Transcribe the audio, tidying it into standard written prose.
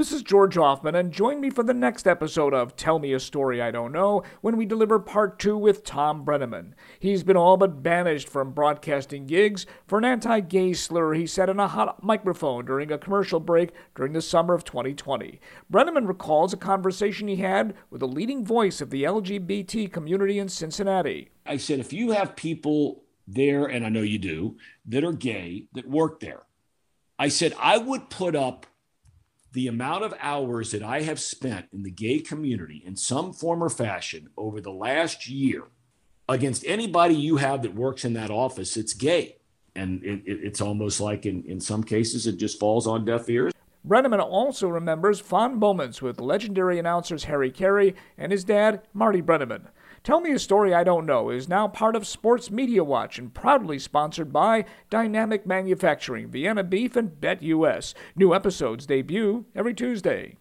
This is George Hoffman, and join me for the next episode of Tell Me a Story I Don't Know when we deliver Part 2 with Tom Brenneman. He's been all but banished from broadcasting gigs for an anti-gay slur he said in a hot microphone during a commercial break during the summer of 2020. Brenneman recalls a conversation he had with a leading voice of the LGBT community in Cincinnati. I said, if you have people there, and I know you do, that are gay, that work there, I said, I would put up the amount of hours that I have spent in the gay community in some form or fashion over the last year against anybody you have that works in that office that's gay. And it's almost like in some cases, it just falls on deaf ears. Brenneman also remembers fond moments with legendary announcers Harry Carey and his dad, Marty Brenneman. Tell Me a Story I Don't Know is now part of Sports Media Watch and proudly sponsored by Dynamic Manufacturing, Vienna Beef, and BetUS. New episodes debut every Tuesday.